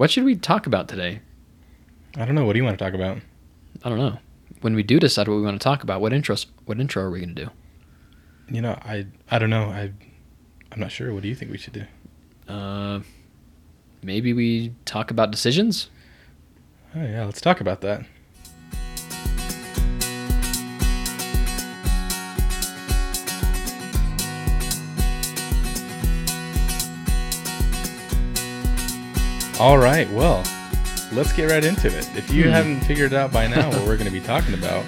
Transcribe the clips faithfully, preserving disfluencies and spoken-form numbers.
What should we talk about today? I don't know. What do you want to talk about? I don't know. When we do decide what we want to talk about, what intros, what intro are we going to do? You know, I I don't know. I, I'm not sure. What do you think we should do? Uh, maybe we talk about decisions? Oh, yeah. Let's talk about that. All right. Well, let's get right into it. If you mm. haven't figured out by now what we're going to be talking about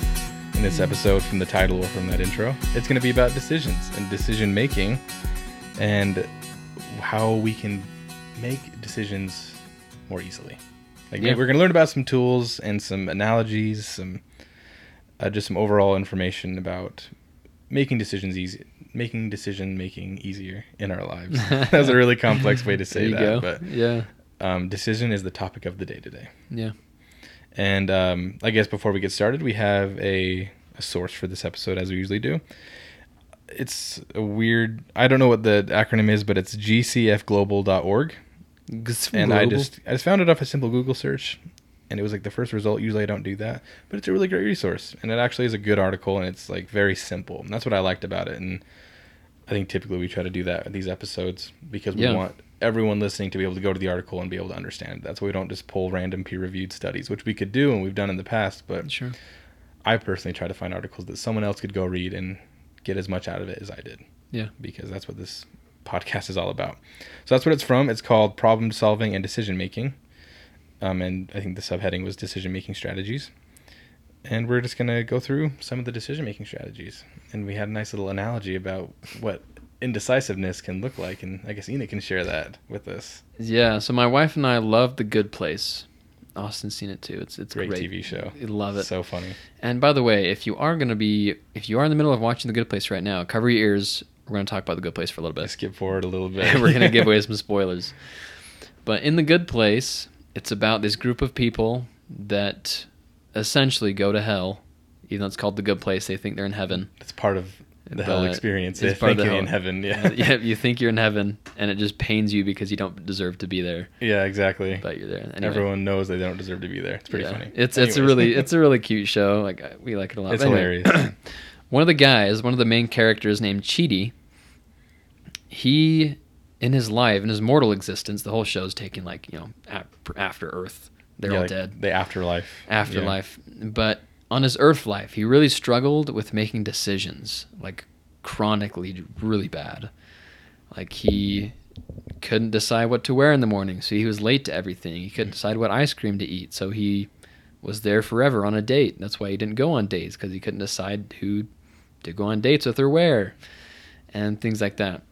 in this episode from the title or from that intro, it's going to be about decisions and decision making and how we can make decisions more easily. Like yeah. We're going to learn about some tools and some analogies, some uh, just some overall information about making decisions easy, making decision making easier in our lives. That was a really complex way to say that. Go. But yeah. Um, decision is the topic of the day today. Yeah. And um, I guess before we get started, we have a, a source for this episode, as we usually do. It's a weird... I don't know what the acronym is, but it's G C F global dot org. G C F and global. I just I just found it off a simple Google search, and it was like the first result. Usually I don't do that, but it's a really great resource, and it actually is a good article, and it's like very simple. And that's what I liked about it, and I think typically we try to do that in these episodes because we yeah. want... everyone listening to be able to go to the article and be able to understand it. That's why we don't just pull random peer-reviewed studies, which we could do and we've done in the past, but sure. I personally try to find articles that someone else could go read and get as much out of it as I did. Yeah. Because that's what this podcast is all about. So that's what it's from. It's called Problem Solving and Decision Making. Um, and I think the subheading was Decision Making Strategies. And we're just going to go through some of the decision-making strategies. And we had a nice little analogy about what indecisiveness can look like, and I guess Ina can share that with us. Yeah, so my wife and I love The Good Place. Austin's seen it too. It's it's great, great. T V show. I love it. So funny. And by the way, if you are going to be, if you are in the middle of watching The Good Place right now, cover your ears. We're going to talk about The Good Place for a little bit. Skip forward a little bit. We're going to give away some spoilers. But in The Good Place, it's about this group of people that essentially go to hell. Even though it's called The Good Place, they think they're in heaven. It's part of the but hell experience. It's part of the hell. In heaven, yeah. yeah. You think you're in heaven, and it just pains you because you don't deserve to be there. Yeah, exactly. But you're there. Anyway. Everyone knows they don't deserve to be there. It's pretty yeah. funny. It's Anyways. it's a really it's a really cute show. Like we like it a lot. It's anyway, hilarious. One of the guys, one of the main characters named Chidi, he in his life, in his mortal existence, the whole show is taking like you know after Earth. They're yeah, all like dead. The afterlife. Afterlife, yeah. But. On his earth life, he really struggled with making decisions, like chronically really bad. Like he couldn't decide what to wear in the morning, so he was late to everything. He couldn't decide what ice cream to eat, so he was there forever on a date. That's why he didn't go on dates, because he couldn't decide who to go on dates with or where, and things like that.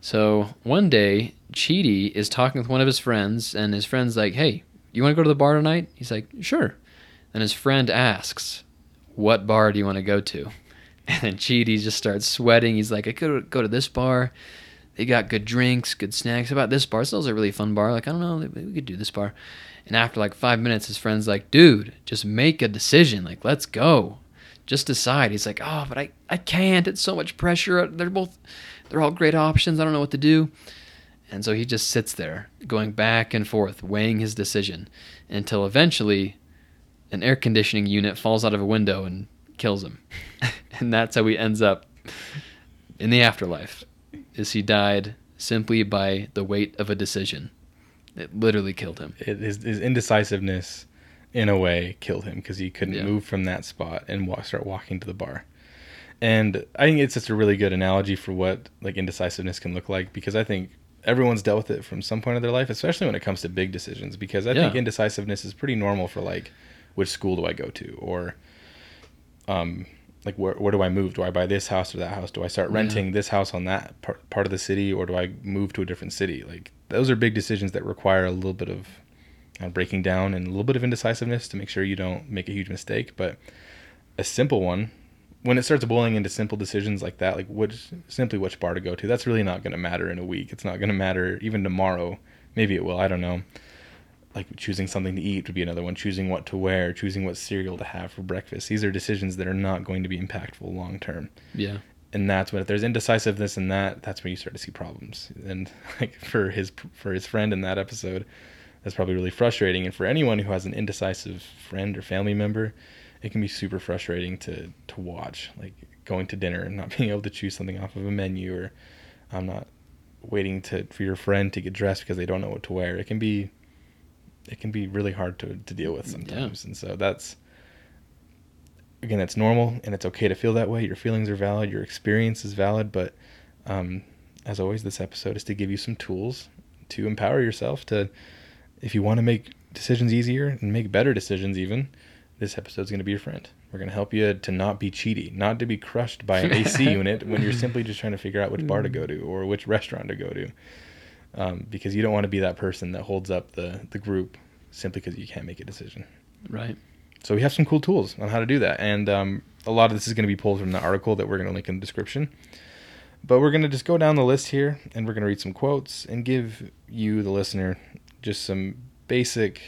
So one day, Chidi is talking with one of his friends, and his friend's like, hey, you want to go to the bar tonight? He's like, sure. And his friend asks, what bar do you want to go to? And then Chidi just starts sweating. He's like, I could go to this bar. They got good drinks, good snacks. How about this bar? So it was a really fun bar. Like, I don't know, we could do this bar. And after like five minutes, his friend's like, dude, just make a decision. Like, let's go. Just decide. He's like, oh, but I, I can't. It's so much pressure. They're both, they're all great options. I don't know what to do. And so he just sits there going back and forth, weighing his decision until eventually... an air conditioning unit falls out of a window and kills him. And that's how he ends up in the afterlife, is he died simply by the weight of a decision. It literally killed him. It, his, his indecisiveness, in a way, killed him because he couldn't yeah. move from that spot and walk, start walking to the bar. And I think it's just a really good analogy for what like indecisiveness can look like, because I think everyone's dealt with it from some point of their life, especially when it comes to big decisions, because I yeah. think indecisiveness is pretty normal for like... which school do I go to? Or, um, like, where where do I move? Do I buy this house or that house? Do I start renting yeah. this house on that par- part of the city? Or do I move to a different city? Like, those are big decisions that require a little bit of uh, breaking down and a little bit of indecisiveness to make sure you don't make a huge mistake. But a simple one, when it starts boiling into simple decisions like that, like which simply which bar to go to, that's really not going to matter in a week. It's not going to matter even tomorrow. Maybe it will. I don't know. Like choosing something to eat would be another one, choosing what to wear, choosing what cereal to have for breakfast. These are decisions that are not going to be impactful long term. Yeah. And that's when, if there's indecisiveness in that, that's when you start to see problems. And like for his for his friend in that episode, that's probably really frustrating. And for anyone who has an indecisive friend or family member, it can be super frustrating to to watch, like going to dinner and not being able to choose something off of a menu, or I'm not waiting to for your friend to get dressed because they don't know what to wear. It can be it can be really hard to, to deal with sometimes. Yeah. And so that's, again, it's normal and it's okay to feel that way. Your feelings are valid. Your experience is valid. But um, as always, this episode is to give you some tools to empower yourself to, if you want to make decisions easier and make better decisions even, this episode's going to be your friend. We're going to help you to not be cheaty, not to be crushed by an A C unit when you're simply just trying to figure out which bar to go to or which restaurant to go to. Um, because you don't want to be that person that holds up the, the group simply because you can't make a decision. Right. So we have some cool tools on how to do that. And um, a lot of this is going to be pulled from the article that we're going to link in the description. But we're going to just go down the list here, and we're going to read some quotes and give you, the listener, just some basic,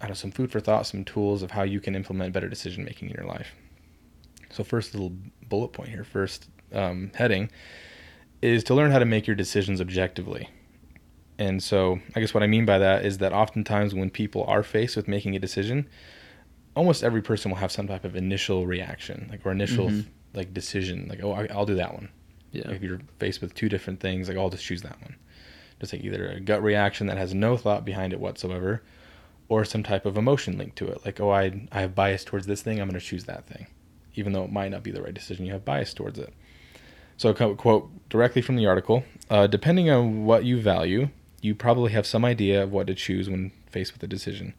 I don't know, some food for thought, some tools of how you can implement better decision-making in your life. So first little bullet point here, first um, heading, is to learn how to make your decisions objectively. And so I guess what I mean by that is that oftentimes when people are faced with making a decision, almost every person will have some type of initial reaction, like or initial mm-hmm. like decision, like, oh, I'll do that one. Yeah. Like if you're faced with two different things, like, oh, I'll just choose that one. Just like either a gut reaction that has no thought behind it whatsoever, or some type of emotion linked to it. Like, oh, I I have bias towards this thing, I'm going to choose that thing. Even though it might not be the right decision, you have bias towards it. So quote directly from the article, uh, depending on what you value, you probably have some idea of what to choose when faced with a decision.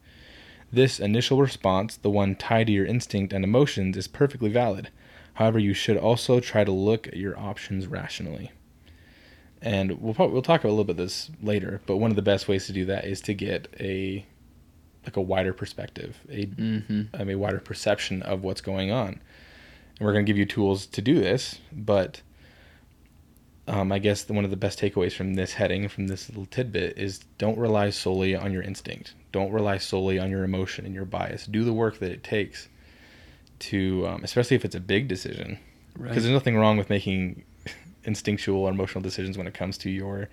This initial response, the one tied to your instinct and emotions, is perfectly valid. However, you should also try to look at your options rationally. And we'll probably, we'll talk about a little bit of this later, but one of the best ways to do that is to get a like a wider perspective, a, mm-hmm. um, a wider perception of what's going on. And we're going to give you tools to do this, but Um, I guess the, one of the best takeaways from this heading, from this little tidbit, is don't rely solely on your instinct. Don't rely solely on your emotion and your bias. Do the work that it takes to, um, especially if it's a big decision, because right. there's nothing wrong with making instinctual or emotional decisions when it comes to your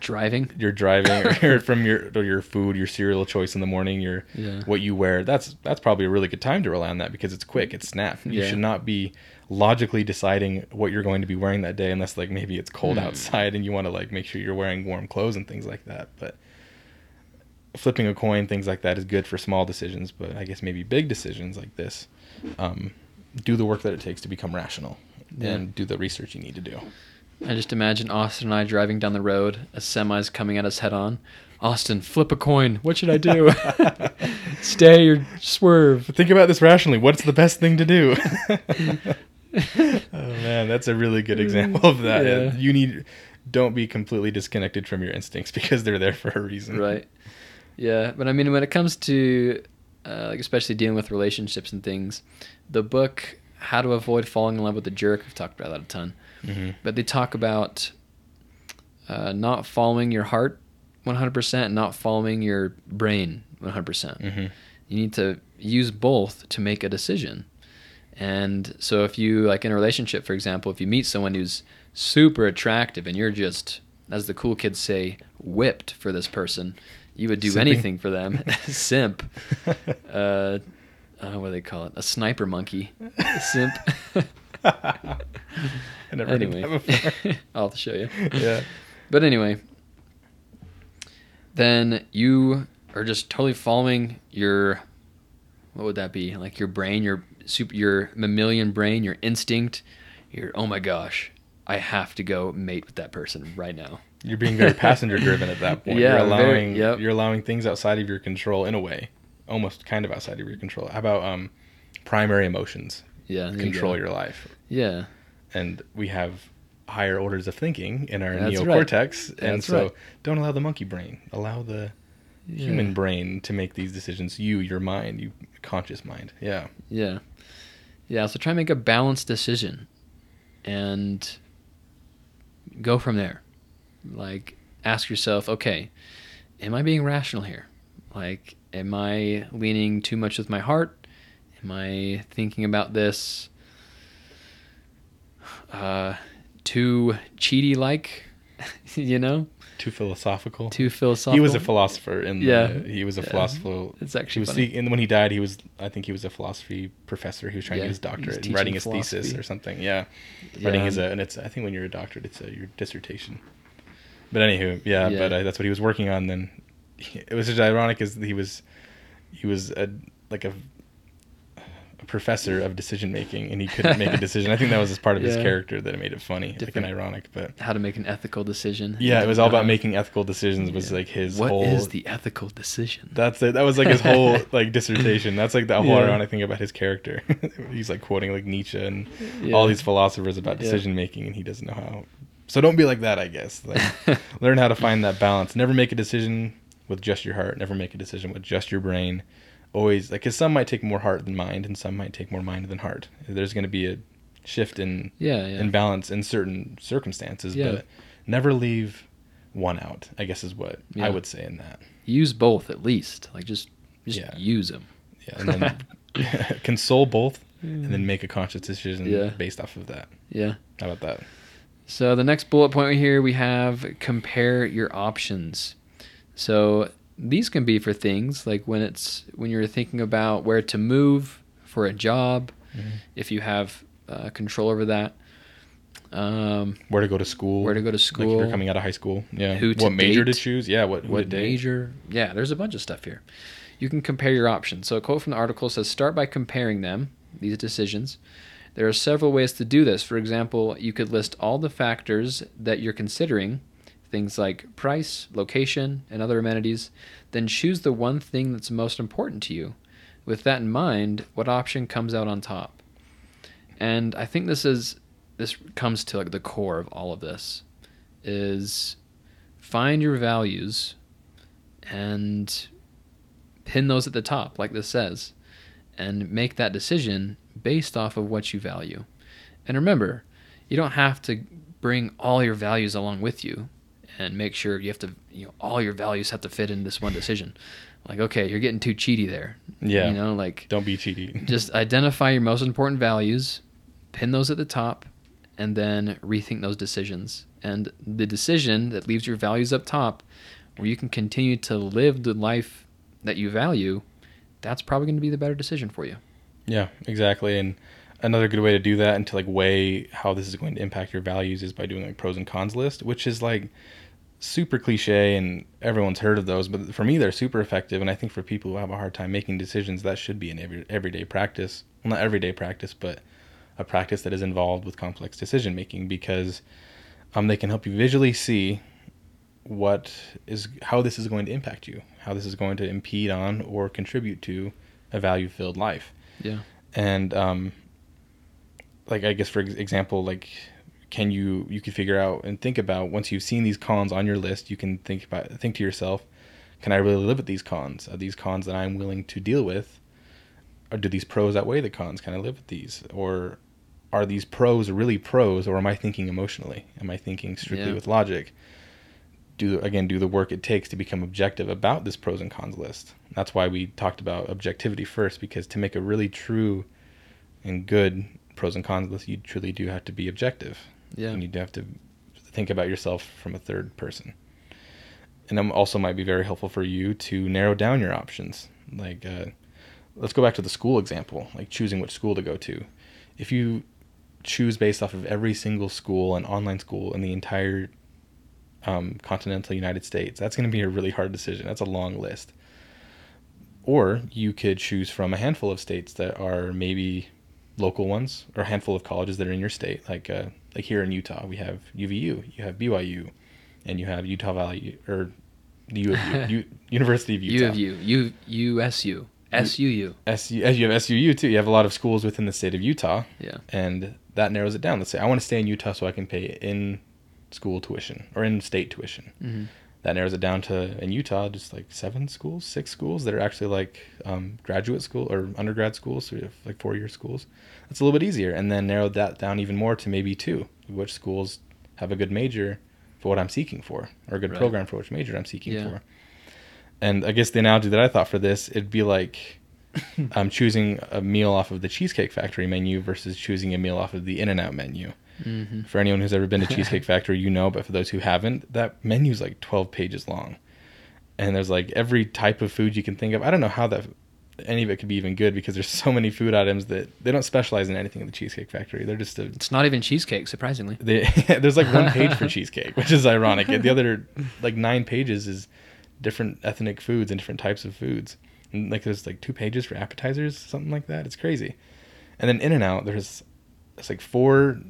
driving, your driving, or from your or your food, your cereal choice in the morning, your yeah. what you wear. That's that's probably a really good time to rely on that because it's quick, it's snap. You yeah. should not be logically deciding what you're going to be wearing that day, unless like maybe it's cold mm. outside and you want to like make sure you're wearing warm clothes and things like that. But flipping a coin, things like that, is good for small decisions. But I guess maybe big decisions like this, um, do the work that it takes to become rational yeah. and do the research you need to do. I just imagine Austin and I driving down the road, a semi's coming at us head on. Austin, flip a coin. What should I do? Stay or swerve? Think about this rationally. What's the best thing to do? Oh man, that's a really good example of that. Yeah. You need don't be completely disconnected from your instincts because they're there for a reason. Right. Yeah, but I mean, when it comes to uh, like especially dealing with relationships and things, the book How to Avoid Falling in Love with a Jerk, I've talked about that a ton. Mm-hmm. But they talk about uh, not following your heart one hundred percent and not following your brain one hundred percent. Mm-hmm. You need to use both to make a decision. And so if you, like in a relationship, for example, if you meet someone who's super attractive and you're just, as the cool kids say, whipped for this person, you would do Simping. anything for them. Simp. Uh, uh, what do they call it? A sniper monkey. Simp. I never anyway. heard of that before. I'll show you. Yeah. But anyway, then you are just totally following your, what would that be? Like your brain, your super, your mammalian brain, your instinct, your, oh my gosh, I have to go mate with that person right now. You're being very passenger driven at that point. Yeah, you're allowing, very, yep. you're allowing things outside of your control in a way, almost kind of outside of your control. How about um, primary emotions? Yeah, control you your life. Yeah. And we have higher orders of thinking in our That's neocortex. Right. And That's so right. don't allow the monkey brain. Allow the yeah. human brain to make these decisions. You, your mind, you conscious mind. Yeah. Yeah. Yeah. So try and make a balanced decision and go from there. Like ask yourself, okay, am I being rational here? Like, am I leaning too much with my heart? Am I thinking about this uh, too cheaty-like? You know? Too philosophical. Too philosophical. He was a philosopher. In yeah. The, he was a yeah. philosopher. It's actually was, funny. He, and when he died, he was, I think he was a philosophy professor. He was trying yeah. to get his doctorate and writing his philosophy. thesis or something. Yeah. yeah. Writing his, uh, and it's, I think when you're a doctorate, it's a, your dissertation. But anywho, yeah, yeah. but uh, that's what he was working on then. It was just ironic as he was, he was a, like a, a professor of decision making, and he couldn't make a decision. I think that was just part of yeah. his character that made it funny, Different, like an ironic. But how to make an ethical decision? Yeah, it was all about making ethical decisions. Was yeah. like his what whole. What is the ethical decision? That's it. That was like his whole like dissertation. That's like the whole yeah. ironic thing about his character. He's like quoting like Nietzsche and yeah. all these philosophers about decision making, and he doesn't know how. So don't be like that, I guess. Like, learn how to find that balance. Never make a decision with just your heart. Never make a decision with just your brain. Always, like, because some might take more heart than mind, and some might take more mind than heart. There's going to be a shift in yeah, yeah. in balance in certain circumstances, yeah. but never leave one out, I guess is what yeah. I would say in that. Use both, at least. Like, just, just yeah. use them. Yeah, and then console both, and then make a conscious decision yeah. based off of that. Yeah. How about that? So the next bullet point here, we have compare your options. So these can be for things like when it's when you're thinking about where to move for a job, mm-hmm. if you have uh, control over that. Um, where to go to school. Where to go to school. Like if you're coming out of high school. Yeah. Who to what date, major to choose. Yeah. What, what major. Yeah. There's a bunch of stuff here. You can compare your options. So a quote from the article says, start by comparing them, these decisions. There are several ways to do this. For example, you could list all the factors that you're considering, things like price, location, and other amenities, then choose the one thing that's most important to you. With that in mind, what option comes out on top? And I think this is this comes to like the core of all of this, is find your values and pin those at the top, like this says, and make that decision based off of what you value. And remember, you don't have to bring all your values along with you and make sure you have to, you know, all your values have to fit in this one decision. Like, okay, you're getting too cheaty there. Yeah. You know, like, don't be cheaty. Just identify your most important values, pin those at the top, and then rethink those decisions. And the decision that leaves your values up top, where you can continue to live the life that you value, that's probably going to be the better decision for you. Yeah, exactly. And another good way to do that and to like weigh how this is going to impact your values is by doing like pros and cons list, which is like super cliche and everyone's heard of those, but for me, they're super effective. And I think for people who have a hard time making decisions, that should be an every, everyday practice, well, not everyday practice, but a practice that is involved with complex decision making, because um, they can help you visually see what is, how this is going to impact you, how this is going to impede on or contribute to a value filled life. Yeah. And, um, like, I guess for example, like, can you, you can figure out and think about, once you've seen these cons on your list, you can think about, think to yourself, can I really live with these cons? Are these cons that I'm willing to deal with? Or do these pros outweigh the cons? Can I live with these? Or are these pros really pros? Or am I thinking emotionally? Am I thinking strictly yeah. with logic? Do, again, do the work it takes to become objective about this pros and cons list. That's why we talked about objectivity first, because to make a really true and good pros and cons list, you truly do have to be objective. Yeah. And you do have to think about yourself from a third person. And it also might be very helpful for you to narrow down your options. Like, uh, let's go back to the school example, like choosing which school to go to. If you choose based off of every single school and online school in the entire Um, continental United States, that's going to be a really hard decision. That's a long list. Or you could choose from a handful of states that are maybe local ones, or a handful of colleges that are in your state. Like uh, like here in Utah, we have U V U, you have B Y U, and you have Utah Valley, or the U of U, U University of Utah. U of U, U USU, S U U. S U U. You have S U U too. You have a lot of schools within the state of Utah. Yeah. And that narrows it down. Let's say I want to stay in Utah so I can pay in school tuition or in state tuition. Mm-hmm. That narrows it down to, in Utah, just like seven schools, six schools that are actually like um, graduate school or undergrad schools, so we have like four-year schools. That's a little bit easier. And then narrowed that down even more to maybe two, which schools have a good major for what I'm seeking for, or a good right. program for which major I'm seeking yeah. for. And I guess the analogy that I thought for this, it'd be like um, choosing a meal off of the Cheesecake Factory menu versus choosing a meal off of the In-N-Out menu. Mm-hmm. For anyone who's ever been to Cheesecake Factory, you know, but for those who haven't, that menu's like twelve pages long. And there's like every type of food you can think of. I don't know how that any of it could be even good, because there's so many food items that they don't specialize in anything in the Cheesecake Factory. They're just a, it's not even cheesecake, surprisingly. They, there's like one page for cheesecake, which is ironic. And the other like nine pages is different ethnic foods and different types of foods. And like there's like two pages for appetizers, something like that. It's crazy. And then In-N-Out, there's it's like four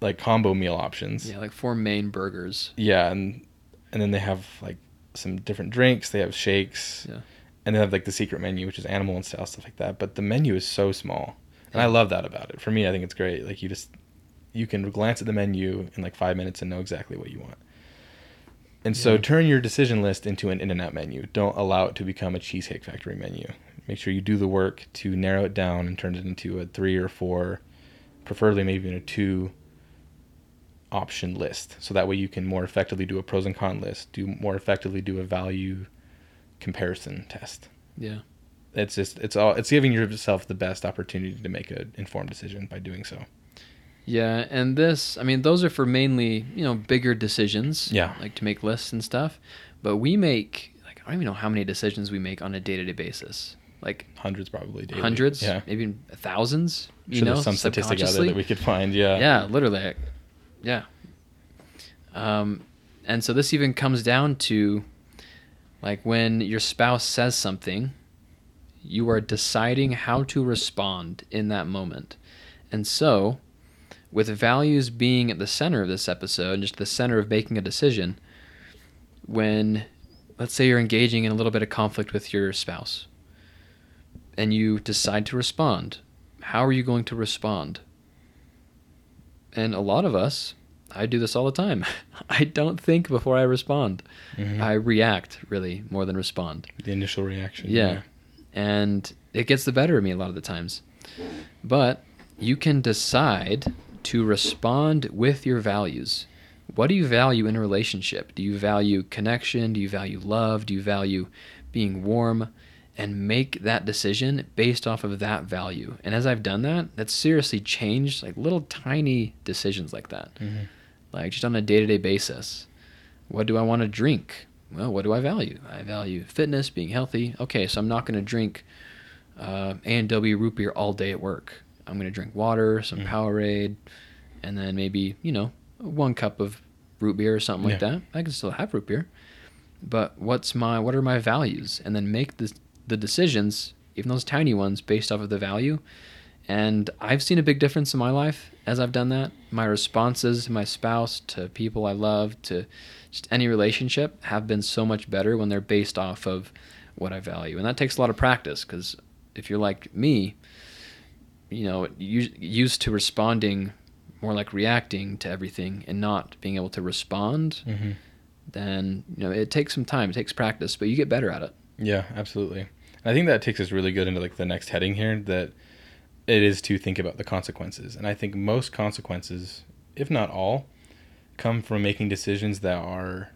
like combo meal options. Yeah, like four main burgers. Yeah, and and then they have like some different drinks. They have shakes. Yeah. And they have like the secret menu, which is animal and style, stuff like that. But the menu is so small. And I love that about it. For me, I think it's great. Like you just, you can glance at the menu in like five minutes and know exactly what you want. And yeah. So turn your decision list into an In-N-Out menu. Don't allow it to become a Cheesecake Factory menu. Make sure you do the work to narrow it down and turn it into a three or four, preferably maybe even a two option list. So that way you can more effectively do a pros and cons list, do more effectively do a value comparison test. Yeah. It's just, it's all, it's giving yourself the best opportunity to make an informed decision by doing so. Yeah. And this, I mean, those are for mainly, you know, bigger decisions. Yeah. Like to make lists and stuff. But we make, like, I don't even know how many decisions we make on a day-to-day basis. Like hundreds, probably daily. Hundreds, yeah. Maybe thousands, you sure know, there's some statistic out there that we could find. Yeah. Yeah. Literally. Yeah. Um, and so this even comes down to, like when your spouse says something, you are deciding how to respond in that moment. And so, with values being at the center of this episode, and just the center of making a decision, when, let's say you're engaging in a little bit of conflict with your spouse, and you decide to respond, how are you going to respond? And a lot of us, I do this all the time. I don't think before I respond. Mm-hmm. I react, really, more than respond. The initial reaction. Yeah. yeah. And it gets the better of me a lot of the times. But you can decide to respond with your values. What do you value in a relationship? Do you value connection? Do you value love? Do you value being warm? And make that decision based off of that value. And as I've done that, that's seriously changed, like little tiny decisions like that. Mm-hmm. Like just on a day-to-day basis. What do I want to drink? Well, what do I value? I value fitness, being healthy. Okay, so I'm not going to drink uh, A and W root beer all day at work. I'm going to drink water, some mm-hmm. Powerade, and then maybe, you know, one cup of root beer or something yeah. like that. I can still have root beer. But what's my? What are my values? And then make the, the decisions, even those tiny ones, based off of the value. And I've seen a big difference in my life as I've done that. My responses to my spouse, to people I love, to just any relationship have been so much better when they're based off of what I value. And that takes a lot of practice, because if you're like me, you know, used to responding more like reacting to everything and not being able to respond, mm-hmm. then, you know, it takes some time. It takes practice, but you get better at it. Yeah, absolutely. And I think that takes us really good into like the next heading here, that it is to think about the consequences. And I think most consequences, if not all, come from making decisions that are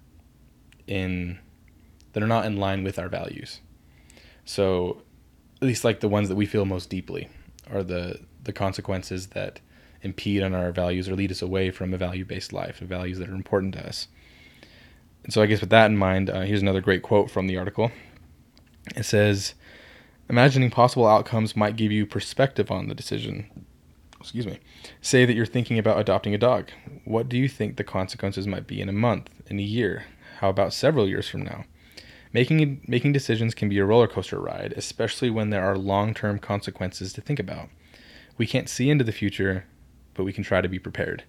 in that are not in line with our values. So at least like the ones that we feel most deeply are the, the consequences that impede on our values or lead us away from a value-based life, the values that are important to us. And so I guess with that in mind, uh, here's another great quote from the article. It says, imagining possible outcomes might give you perspective on the decision. Excuse me. Say that you're thinking about adopting a dog. What do you think the consequences might be in a month, in a year? How about several years from now? Making making decisions can be a roller coaster ride, especially when there are long-term consequences to think about. We can't see into the future, but we can try to be prepared.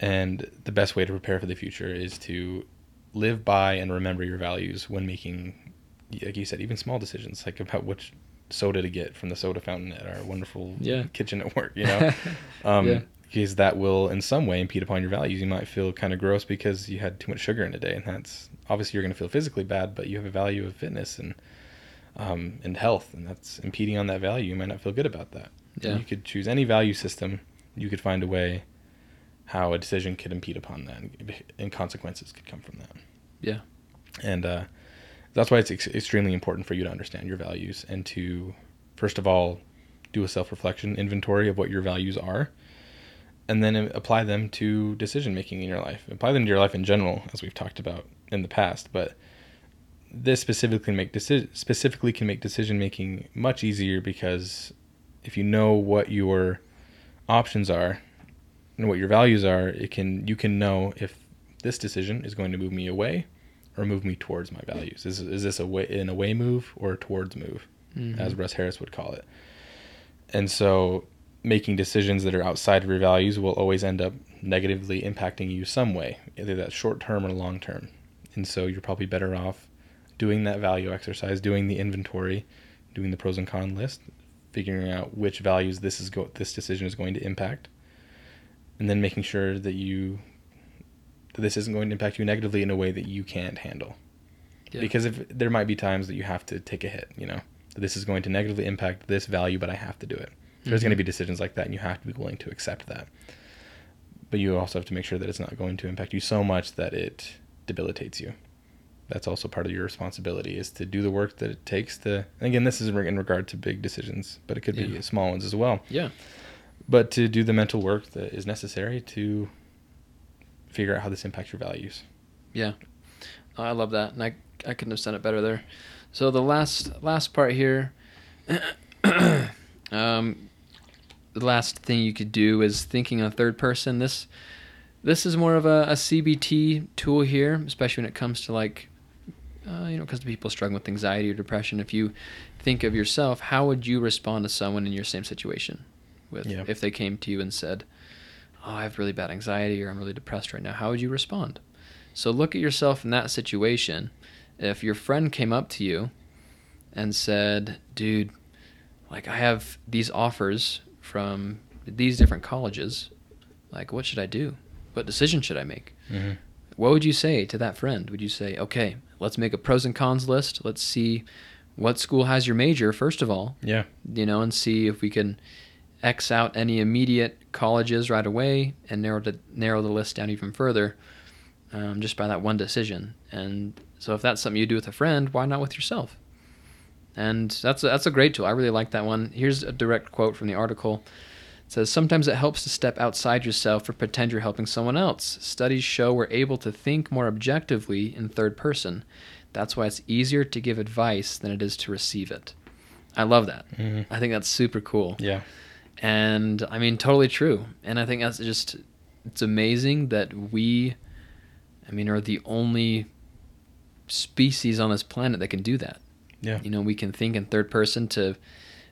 And the best way to prepare for the future is to live by and remember your values when making, like you said, even small decisions, like about which soda to get from the soda fountain at our wonderful yeah. kitchen at work, you know, um, yeah. because that will in some way impede upon your values. You might feel kind of gross because you had too much sugar in a day, and that's obviously you're going to feel physically bad, but you have a value of fitness and, um, and health, and that's impeding on that value. You might not feel good about that. Yeah. You could choose any value system. You could find a way how a decision could impede upon that, and, and consequences could come from that. Yeah. And, uh, that's why it's ex- extremely important for you to understand your values and to first of all, do a self-reflection inventory of what your values are, and then apply them to decision-making in your life. Apply them to your life in general, as we've talked about in the past, but this specifically make deci- specifically can make decision-making much easier, because if you know what your options are and what your values are, it can you can know if this decision is going to move me away or move me towards my values. Is is this a way, an away move or a towards move, mm-hmm. as Russ Harris would call it. And so making decisions that are outside of your values will always end up negatively impacting you some way, either that's short-term or long-term. And so you're probably better off doing that value exercise, doing the inventory, doing the pros and cons list, figuring out which values this is go- this decision is going to impact, and then making sure that you that this isn't going to impact you negatively in a way that you can't handle. Yeah. Because if there might be times that you have to take a hit, you know, that this is going to negatively impact this value, but I have to do it. There's going to be decisions like that, and you have to be willing to accept that. But you also have to make sure that it's not going to impact you so much that it debilitates you. That's also part of your responsibility, is to do the work that it takes to, and again, this is in regard to big decisions, but it could be yeah. small ones as well. Yeah. But to do the mental work that is necessary to figure out how this impacts your values. Yeah. I love that. And I, I couldn't have said it better there. So the last, last part here, um, the last thing you could do is thinking in third person. This this is more of a, a C B T tool here, especially when it comes to like, uh, you know, because people struggling with anxiety or depression. If you think of yourself, how would you respond to someone in your same situation with yeah. if they came to you and said, oh, I have really bad anxiety, or I'm really depressed right now? How would you respond? So look at yourself in that situation. If your friend came up to you and said, dude, like I have these offers from these different colleges, like what should I do? What decision should I make? Mm-hmm. What would you say to that friend? Would you say, okay, let's make a pros and cons list. Let's see what school has your major, first of all. Yeah. You know, and see if we can X out any immediate colleges right away and narrow the, narrow the list down even further um, just by that one decision. And so if that's something you do with a friend, why not with yourself? And that's a, that's a great tool. I really like that one. Here's a direct quote from the article. It says, sometimes it helps to step outside yourself or pretend you're helping someone else. Studies show we're able to think more objectively in third person. That's why it's easier to give advice than it is to receive it. I love that. Mm-hmm. I think that's super cool. Yeah. And I mean, totally true. And I think that's just, it's amazing that we, I mean, are the only species on this planet that can do that. Yeah. You know, we can think in third person to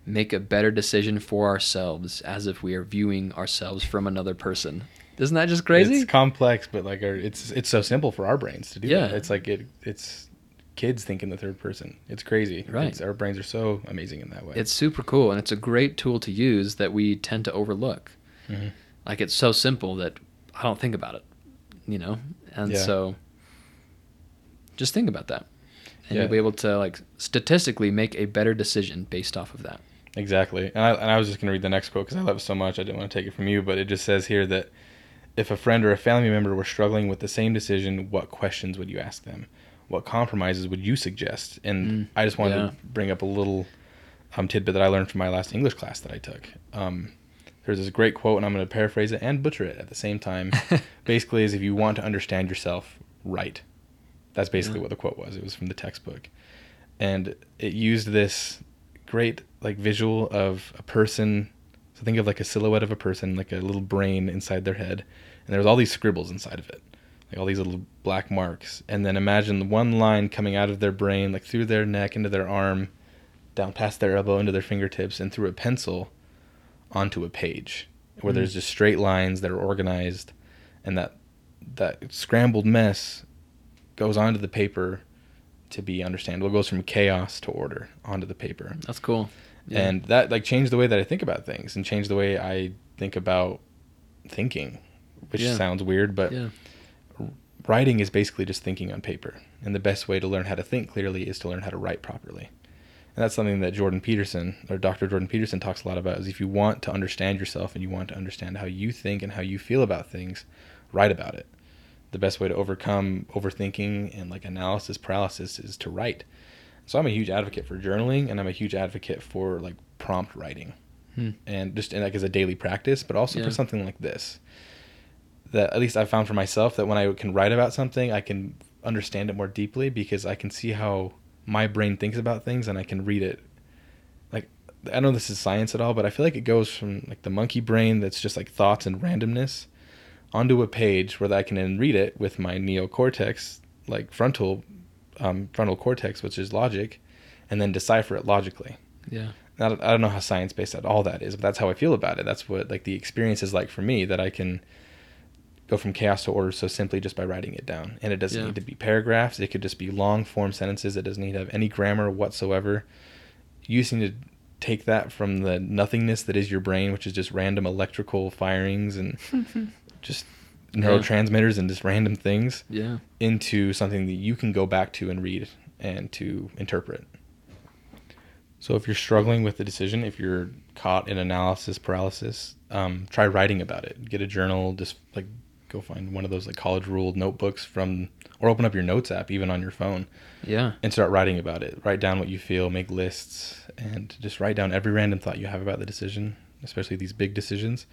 make a better decision for ourselves, as if we are viewing ourselves from another person. Isn't that just crazy? It's complex, but like our, it's it's so simple for our brains to do yeah. that. It's like it it's kids think in the third person. It's crazy. Right. It's, our brains are so amazing in that way. It's super cool, and it's a great tool to use that we tend to overlook. Mm-hmm. Like it's so simple that I don't think about it, you know? And yeah. so just think about that. And yeah. you'll be able to like statistically make a better decision based off of that. Exactly. And I, and I was just going to read the next quote because I love it so much. I didn't want to take it from you, but it just says here that if a friend or a family member were struggling with the same decision, what questions would you ask them? What compromises would you suggest? And mm, I just wanted yeah. to bring up a little um, tidbit that I learned from my last English class that I took. Um, there's this great quote, and I'm going to paraphrase it and butcher it at the same time. Basically, is if you want to understand yourself, write. That's basically yeah. what the quote was. It was from the textbook. And it used this great like visual of a person. So think of like a silhouette of a person, like a little brain inside their head. And there was all these scribbles inside of it, like all these little black marks. And then imagine one line coming out of their brain, like through their neck, into their arm, down past their elbow, into their fingertips, and through a pencil onto a page where mm. there's just straight lines that are organized. And that that scrambled mess goes onto the paper to be understandable. It goes from chaos to order onto the paper. That's cool. Yeah. And that like changed the way that I think about things and changed the way I think about thinking, which yeah. sounds weird, but yeah. writing is basically just thinking on paper. And the best way to learn how to think clearly is to learn how to write properly. And that's something that Jordan Peterson, or Doctor Jordan Peterson, talks a lot about, is if you want to understand yourself and you want to understand how you think and how you feel about things, write about it. The best way to overcome overthinking and like analysis paralysis is to write. So I'm a huge advocate for journaling, and I'm a huge advocate for like prompt writing, hmm. and just and like as a daily practice, but also yeah. for something like this, that at least I found for myself that when I can write about something, I can understand it more deeply because I can see how my brain thinks about things and I can read it. Like, I don't know if this is science at all, but I feel like it goes from like the monkey brain that's just like thoughts and randomness onto a page where I can then read it with my neocortex, like frontal, um, frontal cortex, which is logic, and then decipher it logically. Yeah. I don't, I don't know how science-based at all that is, but that's how I feel about it. That's what like the experience is like for me, that I can go from chaos to order so simply just by writing it down. And it doesn't yeah. need to be paragraphs. It could just be long-form sentences. It doesn't need to have any grammar whatsoever. You seem to take that from the nothingness that is your brain, which is just random electrical firings and just neurotransmitters yeah. and just random things yeah. into something that you can go back to and read and to interpret. So if you're struggling with the decision, if you're caught in analysis paralysis, um, try writing about it. Get a journal, just like go find one of those like college ruled notebooks from, or open up your notes app even on your phone. Yeah. And start writing about it. Write down what you feel, make lists, and just write down every random thought you have about the decision, especially these big decisions,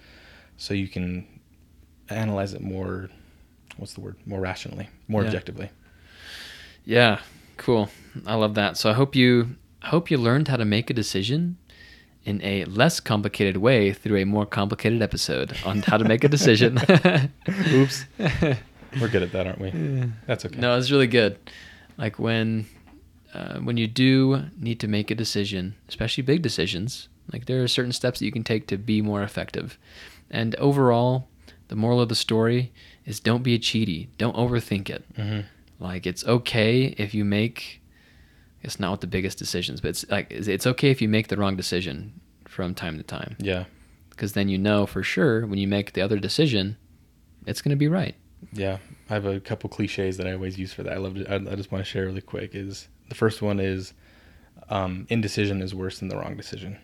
so you can analyze it more, what's the word, more rationally, more yeah. objectively. Yeah, cool. I love that. So I hope you... I hope you learned how to make a decision in a less complicated way through a more complicated episode on how to make a decision. Oops. We're good at that, aren't we? That's okay. No, it's really good. Like when uh, when you do need to make a decision, especially big decisions, like there are certain steps that you can take to be more effective. And overall, the moral of the story is don't be a cheaty. Don't overthink it. Mm-hmm. Like it's okay if you make... It's not with the biggest decisions, but it's like it's okay if you make the wrong decision from time to time. Yeah. Because then you know for sure when you make the other decision, it's going to be right. Yeah. I have a couple cliches that I always use for that. I love to, I, I just want to share really quick is the first one is um, indecision is worse than the wrong decision.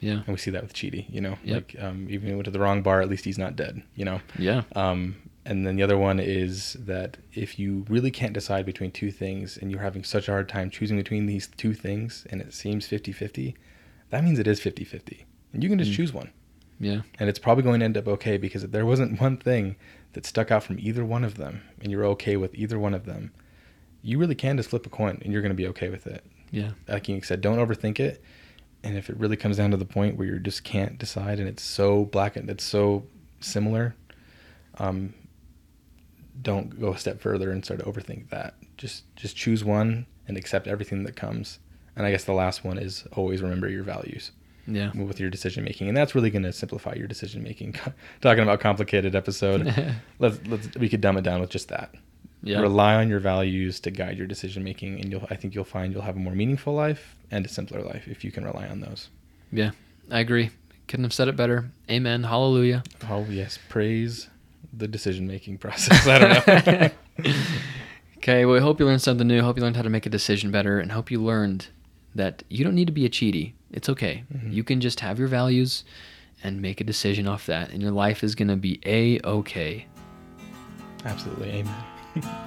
Yeah. And we see that with Chidi, you know, yep. like um, even if he went to the wrong bar, at least he's not dead, you know? Yeah. Um, And then the other one is that if you really can't decide between two things and you're having such a hard time choosing between these two things and it seems fifty-fifty, that means it is fifty-fifty. And you can just mm. choose one. Yeah. And it's probably going to end up okay because if there wasn't one thing that stuck out from either one of them and you're okay with either one of them, you really can just flip a coin and you're going to be okay with it. Yeah. Like you said, don't overthink it. And if it really comes down to the point where you just can't decide and it's so black and it's so similar, um, don't go a step further and start to overthink that. Just just choose one and accept everything that comes. And I guess the last one is always remember your values. Yeah. With your decision making, and that's really going to simplify your decision making. Talking about complicated episode, let's let's we could dumb it down with just that. Yeah. Rely on your values to guide your decision making, and you'll I think you'll find you'll have a more meaningful life and a simpler life if you can rely on those. Yeah, I agree. Couldn't have said it better. Amen. Hallelujah. Oh yes, praise the decision-making process. I don't know. Okay. Well, I hope you learned something new. Hope you learned how to make a decision better, and hope you learned that you don't need to be a cheaty. It's okay. Mm-hmm. You can just have your values and make a decision off that, and your life is going to be a-okay. Absolutely. Amen.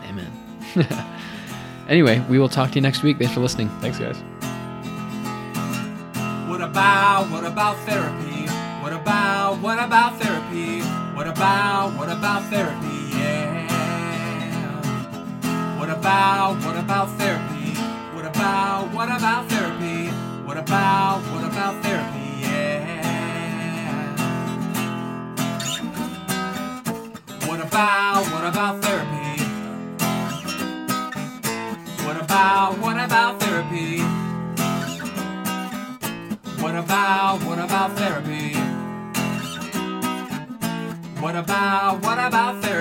Amen. Anyway, we will talk to you next week. Thanks for listening. Thanks, guys. What about, what about therapy? What about, what about therapy? What about, what about therapy, yeah? What about, what about therapy? What about, what about therapy? What about, what about therapy, yeah? What about, what about therapy? What about, what about therapy? What about, what about therapy? What about, what about therapy?